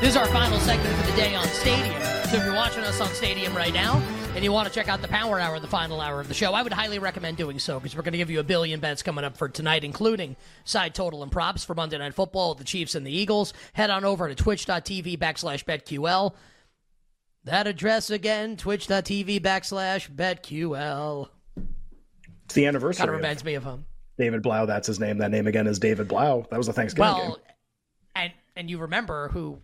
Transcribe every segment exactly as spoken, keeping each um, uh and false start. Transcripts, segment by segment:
This is our final segment for the day on Stadium. So if you're watching us on Stadium right now and you want to check out the Power Hour, the final hour of the show, I would highly recommend doing so because we're going to give you a billion bets coming up for tonight, including side total and props for Monday Night Football, the Chiefs and the Eagles. Head on over to twitch.tv backslash betql. That address again, twitch.tv backslash betql. It's the anniversary. Kind of reminds of me of him. David Blau, that's his name. That name again is David Blau. That was the Thanksgiving well, game. And and you remember who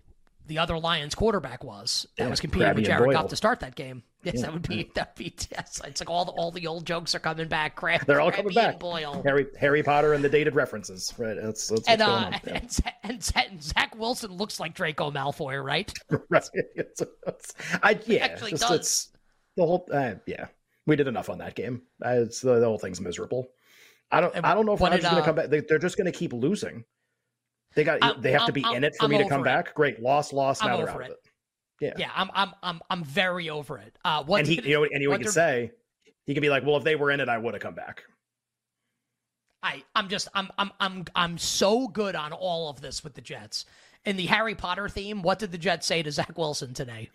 the other Lions quarterback was that yeah, was competing Krabby with Jared Goff to start that game. Yes, yeah. that would be that be yes. It's like all the all the old jokes are coming back. Krabby, They're all Krabby coming back. Boyle. Harry Harry Potter and the dated references. Right. That's, that's and, uh, yeah. and, and and Zach Wilson looks like Draco Malfoy, right? Right. It's, it's, I yeah. It actually just, does. It's, the whole uh, yeah. We did enough on that game. I, it's, the, the whole thing's miserable. I don't. And I don't know if I'm just going to come back. They, they're just going to keep losing. They got. I'm, they have I'm, to be I'm, in it for I'm me to come it. back. Great, loss, loss. I'm now they're out it. of it. Yeah, yeah. I'm, I'm, I'm, I'm very over it. Uh, what and he, did, you know, and you could say, he could be like, well, if they were in it, I would have come back. I, I'm just, I'm, I'm, I'm, I'm so good on all of this with the Jets and the Harry Potter theme. What did the Jets say to Zach Wilson today?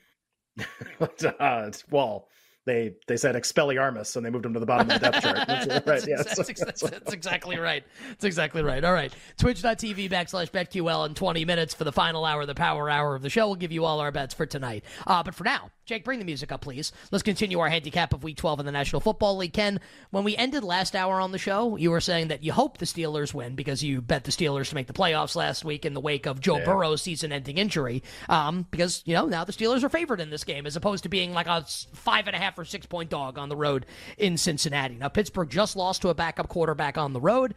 uh, well. They they said Expelliarmus, and they moved him to the bottom of the depth chart. That's, right. that's, yeah, that's, that's, that's, that's exactly right. That's exactly right. All right. Twitch.tv backslash BetQL in twenty minutes for the final hour of the Power Hour of the show. We'll give you all our bets for tonight. Uh, but for now, Jake, bring the music up, please. Let's continue our handicap of Week twelve in the National Football League. Ken, when we ended last hour on the show, you were saying that you hope the Steelers win because you bet the Steelers to make the playoffs last week in the wake of Joe yeah. Burrow's season-ending injury. Um, because, you know, now the Steelers are favored in this game as opposed to being like a five and a half or six-point dog on the road in Cincinnati. Now, Pittsburgh just lost to a backup quarterback on the road.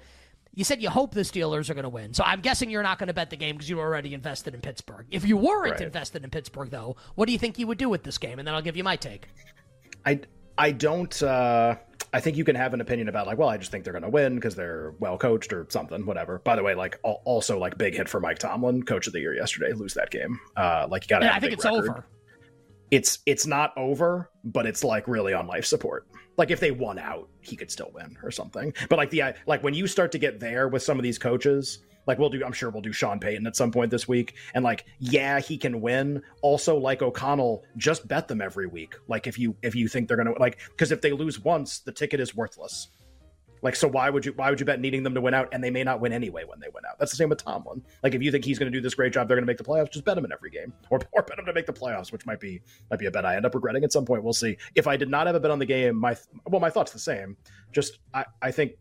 You said you hope the Steelers are going to win. So I'm guessing you're not going to bet the game because you were already invested in Pittsburgh. If you weren't right. invested in Pittsburgh, though, what do you think you would do with this game? And then I'll give you my take. I, I don't uh, – I think you can have an opinion about, like, well, I just think they're going to win because they're well-coached or something, whatever. By the way, like, also, like, big hit for Mike Tomlin, coach of the year yesterday, lose that game. Uh, like, you got to yeah, have I a think it's record. over. It's it's not over, but it's like really on life support. Like if they won out, he could still win or something. But like the like when you start to get there with some of these coaches, like we'll do, I'm sure we'll do Sean Payton at some point this week. And like, yeah, he can win. Also, like O'Connell, just bet them every week. Like if you if you think they're gonna like, because if they lose once, the ticket is worthless. Like, so why would you why would you bet needing them to win out? And they may not win anyway when they win out. That's the same with Tomlin. Like, if you think he's going to do this great job, they're going to make the playoffs, just bet him in every game. Or, or bet him to make the playoffs, which might be might be a bet I end up regretting at some point. We'll see. If I did not have a bet on the game, my well, my thought's the same. Just, I, I think,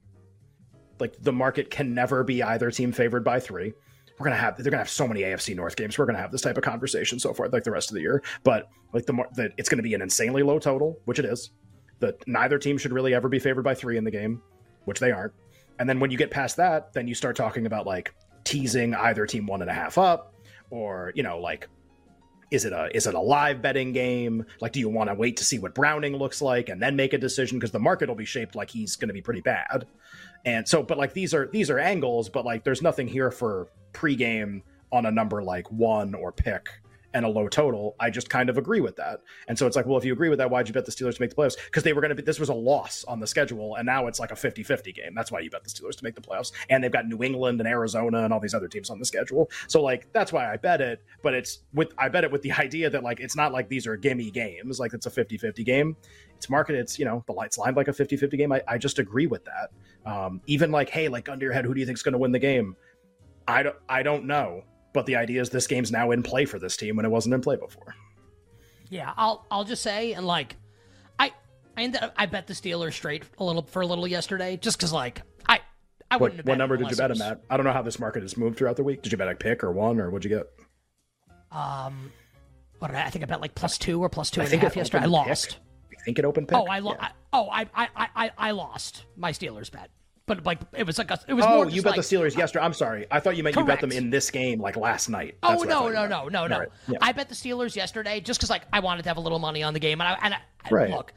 like, the market can never be either team favored by three. We're going to have, they're going to have so many A F C North games. We're going to have this type of conversation so far, like, the rest of the year. But, like, the, the it's going to be an insanely low total, which it is. The, neither team should really ever be favored by three in the game, which they aren't. And then when you get past that, then you start talking about like teasing either team one and a half up, or, you know, like, is it a, is it a live betting game? Like, do you want to wait to see what Browning looks like and then make a decision? Cause the market will be shaped like he's going to be pretty bad. And so, but like, these are, these are angles, but like, there's nothing here for pregame on a number like one or pick and a low total. I just kind of agree with that. And so it's like, well, if you agree with that, why'd you bet the Steelers to make the playoffs? Because they were going to be, this was a loss on the schedule, and now it's like a fifty-fifty game. That's why you bet the Steelers to make the playoffs. And they've got New England and Arizona and all these other teams on the schedule. So like, that's why I bet it, but it's with, I bet it with the idea that like, it's not like these are gimme games. Like it's a fifty-fifty game. It's marketed, it's, you know, the lights lined like a fifty-fifty game. I, I just agree with that. Um, even like, hey, like under your head, who do you think is going to win the game? I don't, I don't know. But the idea is this game's now in play for this team when it wasn't in play before. Yeah, I'll I'll just say, and like, I I ended up, I bet the Steelers straight a little for a little yesterday, just because like I I wouldn't. What, have bet what number did you bet him at? I don't know how this market has moved throughout the week. Did you bet a pick or one, or what'd you get? Um, what did I, I think I bet like plus two or plus two I and a half yesterday. I lost. You think it opened pick? Oh, I lost. Yeah. Oh, I, I I I lost my Steelers bet. But like it was like a, it was. Oh, more you bet like, the Steelers yesterday. I'm sorry, I thought you meant correct. You bet them in this game like last night. That's oh no, no, no, no, no, right. no. Yeah. I bet the Steelers yesterday just because like I wanted to have a little money on the game, and I and I, right. look,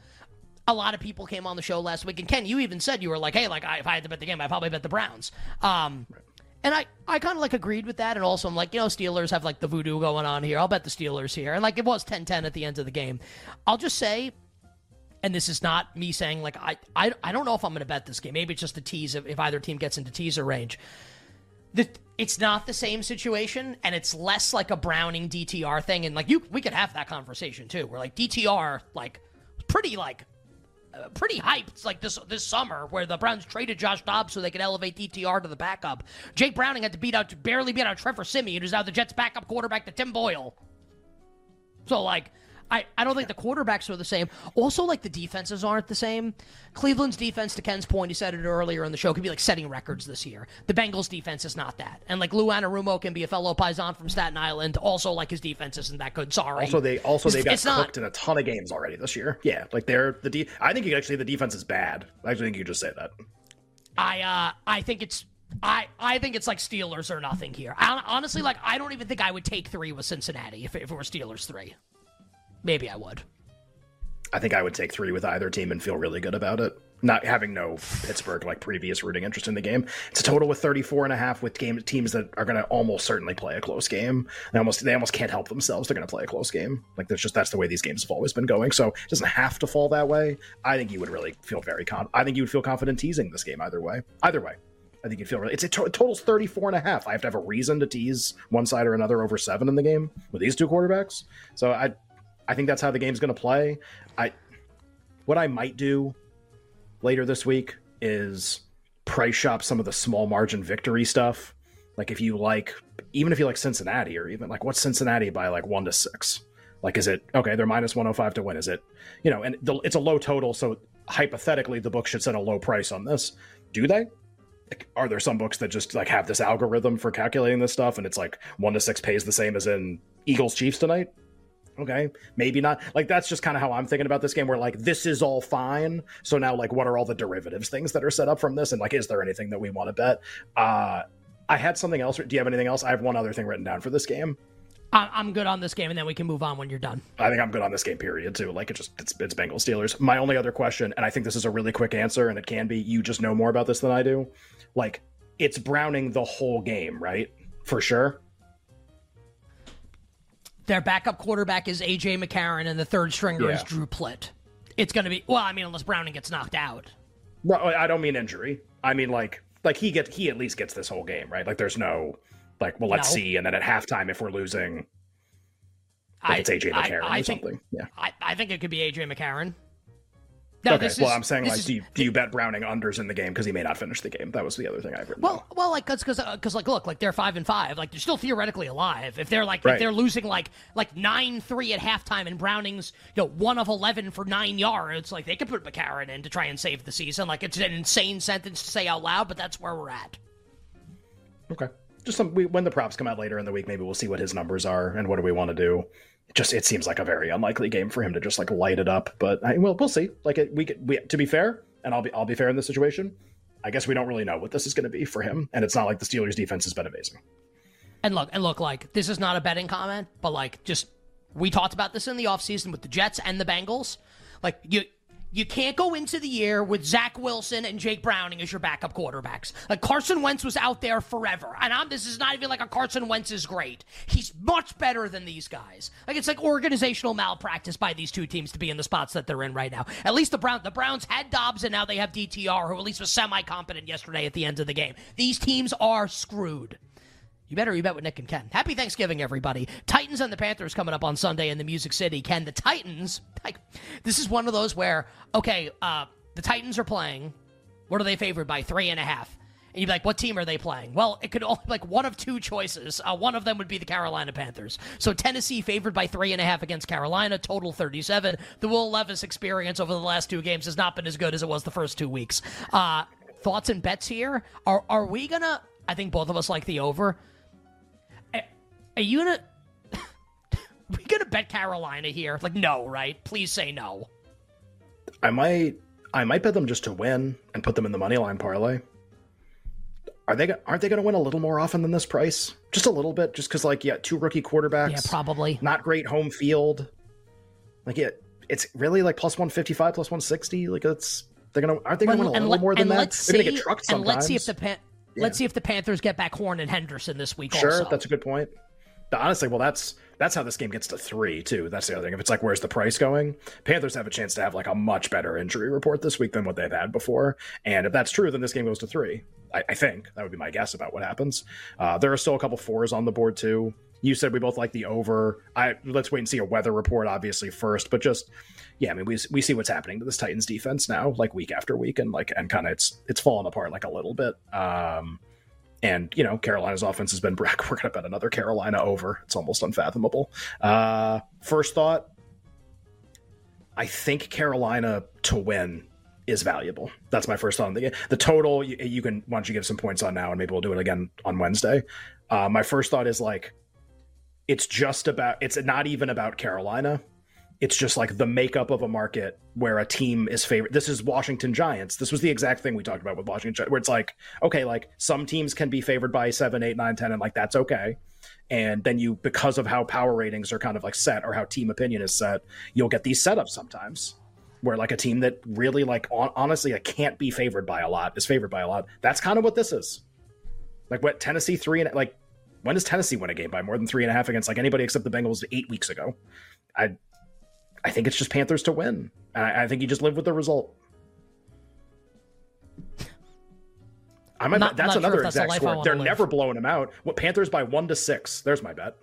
a lot of people came on the show last week, and Ken, you even said you were like, hey, like I, if I had to bet the game, I probably bet the Browns. Um, right. And I, I kind of like agreed with that, and also I'm like, you know, Steelers have like the voodoo going on here. I'll bet the Steelers here, and like it was ten ten at the end of the game. I'll just say. And this is not me saying, like, I I, I don't know if I'm going to bet this game. Maybe it's just the tease if, if either team gets into teaser range. the, it's not the same situation, and it's less like a Browning D T R thing. And like you, we could have that conversation too. We're like D T R, like pretty like uh, pretty hyped like this this summer, where the Browns traded Josh Dobbs so they could elevate D T R to the backup. Jake Browning had to beat out barely beat out Trevor Simi, who's now the Jets' backup quarterback to Tim Boyle. So like. I, I don't think the quarterbacks are the same. Also, like, the defenses aren't the same. Cleveland's defense, to Ken's point, he said it earlier in the show, could be, like, setting records this year. The Bengals' defense is not that. And, like, Lou Anarumo can be a fellow Paisan from Staten Island. Also, like, his defense isn't that good. Sorry. Also, they also they got cooked in a ton of games already this year. Yeah, like, they're the de- I think, you actually, the defense is bad. I actually think you just say that. I uh, I think it's... I, I think it's like Steelers or nothing here. I, honestly, like, I don't even think I would take three with Cincinnati if, if it were Steelers three. Maybe I would. I think I would take three with either team and feel really good about it. Not having no Pittsburgh like previous rooting interest in the game. It's a total of thirty-four and a half with game teams that are going to almost certainly play a close game. They almost they almost can't help themselves. They're going to play a close game. Like that's just that's the way these games have always been going. So it doesn't have to fall that way. I think you would really feel very con- I think you would feel confident teasing this game either way. Either way. I think you'd feel really it's a to- it totals thirty-four and a half. I have to have a reason to tease one side or another over seven in the game with these two quarterbacks. So I I think that's how the game's going to play. I, what I might do later this week is price shop some of the small margin victory stuff. Like if you like, even if you like Cincinnati or even like what's Cincinnati by like one to six, like, is it, okay, they're minus one oh five to win. Is it, you know, and the, it's a low total. So hypothetically the book should set a low price on this. Do they? Like, are there some books that just like have this algorithm for calculating this stuff? And it's like one to six pays the same as in Eagles Chiefs tonight. Okay, maybe not. Like, that's just kind of how I'm thinking about this game, where, like, this is all fine. So now, like, what are all the derivatives things that are set up from this? And, like, is there anything that we want to bet? Uh, I had something else. Do you have anything else? I have one other thing written down for this game. I'm good on this game, and then we can move on when you're done. I think I'm good on this game, period, too. Like, it just, it's, it's Bengals Steelers. My only other question, and I think this is a really quick answer, and it can be, you just know more about this than I do. Like, it's Browning the whole game, right? For sure. Their backup quarterback is A J. McCarron, and the third stringer yeah. is Drew Plitt. It's going to be... Well, I mean, unless Browning gets knocked out. Well, I don't mean injury. I mean, like, like he gets he at least gets this whole game, right? Like, there's no, like, well, let's no. see, and then at halftime, if we're losing, like, I, it's A J. McCarron I, I or think, something. Yeah, I, I think it could be A J. McCarron. No, okay, this well, is, I'm saying, like, is, do, you, do you bet Browning unders in the game because he may not finish the game? That was the other thing I've written. Well, about. well, like, because, because, uh, like, look, like they're five and five, like they're still theoretically alive. If they're like, right. if they're losing like, like nine three at halftime, and Browning's, you know, one of eleven for nine yards, like they could put McCarron in to try and save the season. Like, it's an insane sentence to say out loud, but that's where we're at. Okay, just some we, when the props come out later in the week, maybe we'll see what his numbers are and what do we want to do. Just it seems like a very unlikely game for him to just like light it up, but I, well, we'll see. Like it, we, we to be fair, and I'll be I'll be fair in this situation. I guess we don't really know what this is going to be for him, and it's not like the Steelers' defense has been amazing. And look, and look, like this is not a betting comment, but like just we talked about this in the offseason with the Jets and the Bengals. Like you. You can't go into the year with Zach Wilson and Jake Browning as your backup quarterbacks. Like Carson Wentz was out there forever. And I'm, this is not even like a Carson Wentz is great. He's much better than these guys. Like it's like organizational malpractice by these two teams to be in the spots that they're in right now. At least the Browns, the Browns had Dobbs and now they have D T R, who at least was semi-competent yesterday at the end of the game. These teams are screwed. You better you bet with Nick and Ken. Happy Thanksgiving, everybody. Titans and the Panthers coming up on Sunday in the Music City. Ken, the Titans, like, this is one of those where, okay, uh, the Titans are playing. What are they favored by? Three and a half. And you'd be like, what team are they playing? Well, it could only be like one of two choices. Uh, one of them would be the Carolina Panthers. So Tennessee favored by three and a half against Carolina, total thirty-seven. The Will Levis experience over the last two games has not been as good as it was the first two weeks. Uh, thoughts and bets here? Are, are we going to... I think both of us like the over... Are you gonna? Are we gonna bet Carolina here? Like, no, right? Please say no. I might, I might bet them just to win and put them in the money line parlay. Are they? Aren't they going to win a little more often than this price? Just a little bit, just because, like, yeah, two rookie quarterbacks, yeah, probably not great home field. Like, yeah, it's really like plus one fifty five, plus one sixty. Like, it's they're gonna. Aren't they going to win a little let, more than that? See, they're going to get trucked sometimes. And let's see if the pan- yeah. let's see if the Panthers get back Horn and Henderson this week. Sure, also. That's a good point. Honestly, well, that's that's how this game gets to three, too. That's the other thing. If it's like, where's the price going? Panthers have a chance to have like a much better injury report this week than what they've had before. And if that's true, then this game goes to three. I, I think that would be my guess about what happens. Uh, there are still a couple fours on the board too. You said we both like the over. I let's wait and see a weather report, obviously, first. But just, yeah, I mean, we we see what's happening to this Titans defense now, like week after week, and like and kind of it's it's fallen apart like a little bit. Um, and you know, Carolina's offense has been brick. We're gonna bet another Carolina over. It's almost unfathomable. Uh, first thought, I think Carolina to win is valuable. That's my first thought on the game. The total you, you can why don't you give some points on now, and maybe we'll do it again on Wednesday. Uh, my first thought is like. It's just about, it's not even about Carolina. It's just like the makeup of a market where a team is favored. This is Washington Giants. This was the exact thing we talked about with Washington, where it's like, okay, like some teams can be favored by seven, eight, nine, ten, and like that's okay. And then you, because of how power ratings are kind of like set or how team opinion is set, you'll get these setups sometimes where like a team that really like, on, honestly, like can't be favored by a lot is favored by a lot. That's kind of what this is. Like what Tennessee three and like, when does Tennessee win a game by more than three and a half against like anybody except the Bengals eight weeks ago? I I think it's just Panthers to win. And I, I think you just live with the result. I'm a, not, that's not another sure that's exact the score. They're live. Never blowing them out. What Panthers by one to six. There's my bet.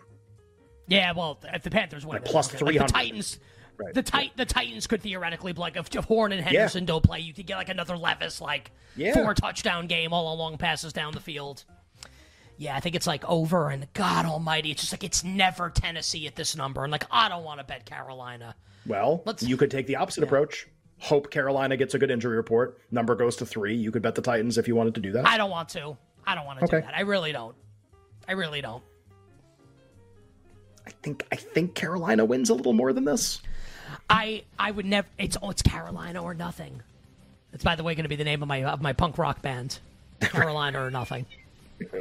Yeah, well, if the Panthers win. Like plus three hundred. Like the Titans. Right. The tit- the Titans could theoretically, like, if Horn and Henderson yeah. don't play, you could get like another Levis, like yeah. four touchdown game, all along passes down the field. Yeah, I think it's like over, and God almighty, it's just like it's never Tennessee at this number. And like, I don't want to bet Carolina. Well, Let's, you could take the opposite yeah. approach. Hope Carolina gets a good injury report. Number goes to three. You could bet the Titans if you wanted to do that. I don't want to. I don't want to okay. do that. I really don't. I really don't. I think I think Carolina wins a little more than this. I I would never. It's oh, it's Carolina or nothing. It's, by the way, going to be the name of my of my punk rock band, Carolina or nothing.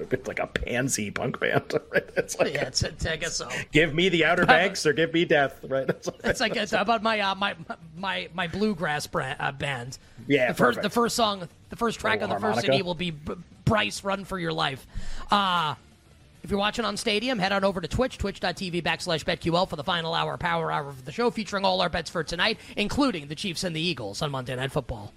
It's like a pansy punk band. Right? It's like yeah, it's, it's, I guess so. Give me the Outer Banks or give me death. Right? It's, it's like it's about my uh, my my my bluegrass brand, uh, band. Yeah. The first, the first song, the first track of the first C D will be B- Bryce Run for Your Life. Uh, if you're watching on Stadium, head on over to Twitch, twitch.tv backslash BetQL for the final hour, power hour of the show, featuring all our bets for tonight, including the Chiefs and the Eagles on Monday Night Football.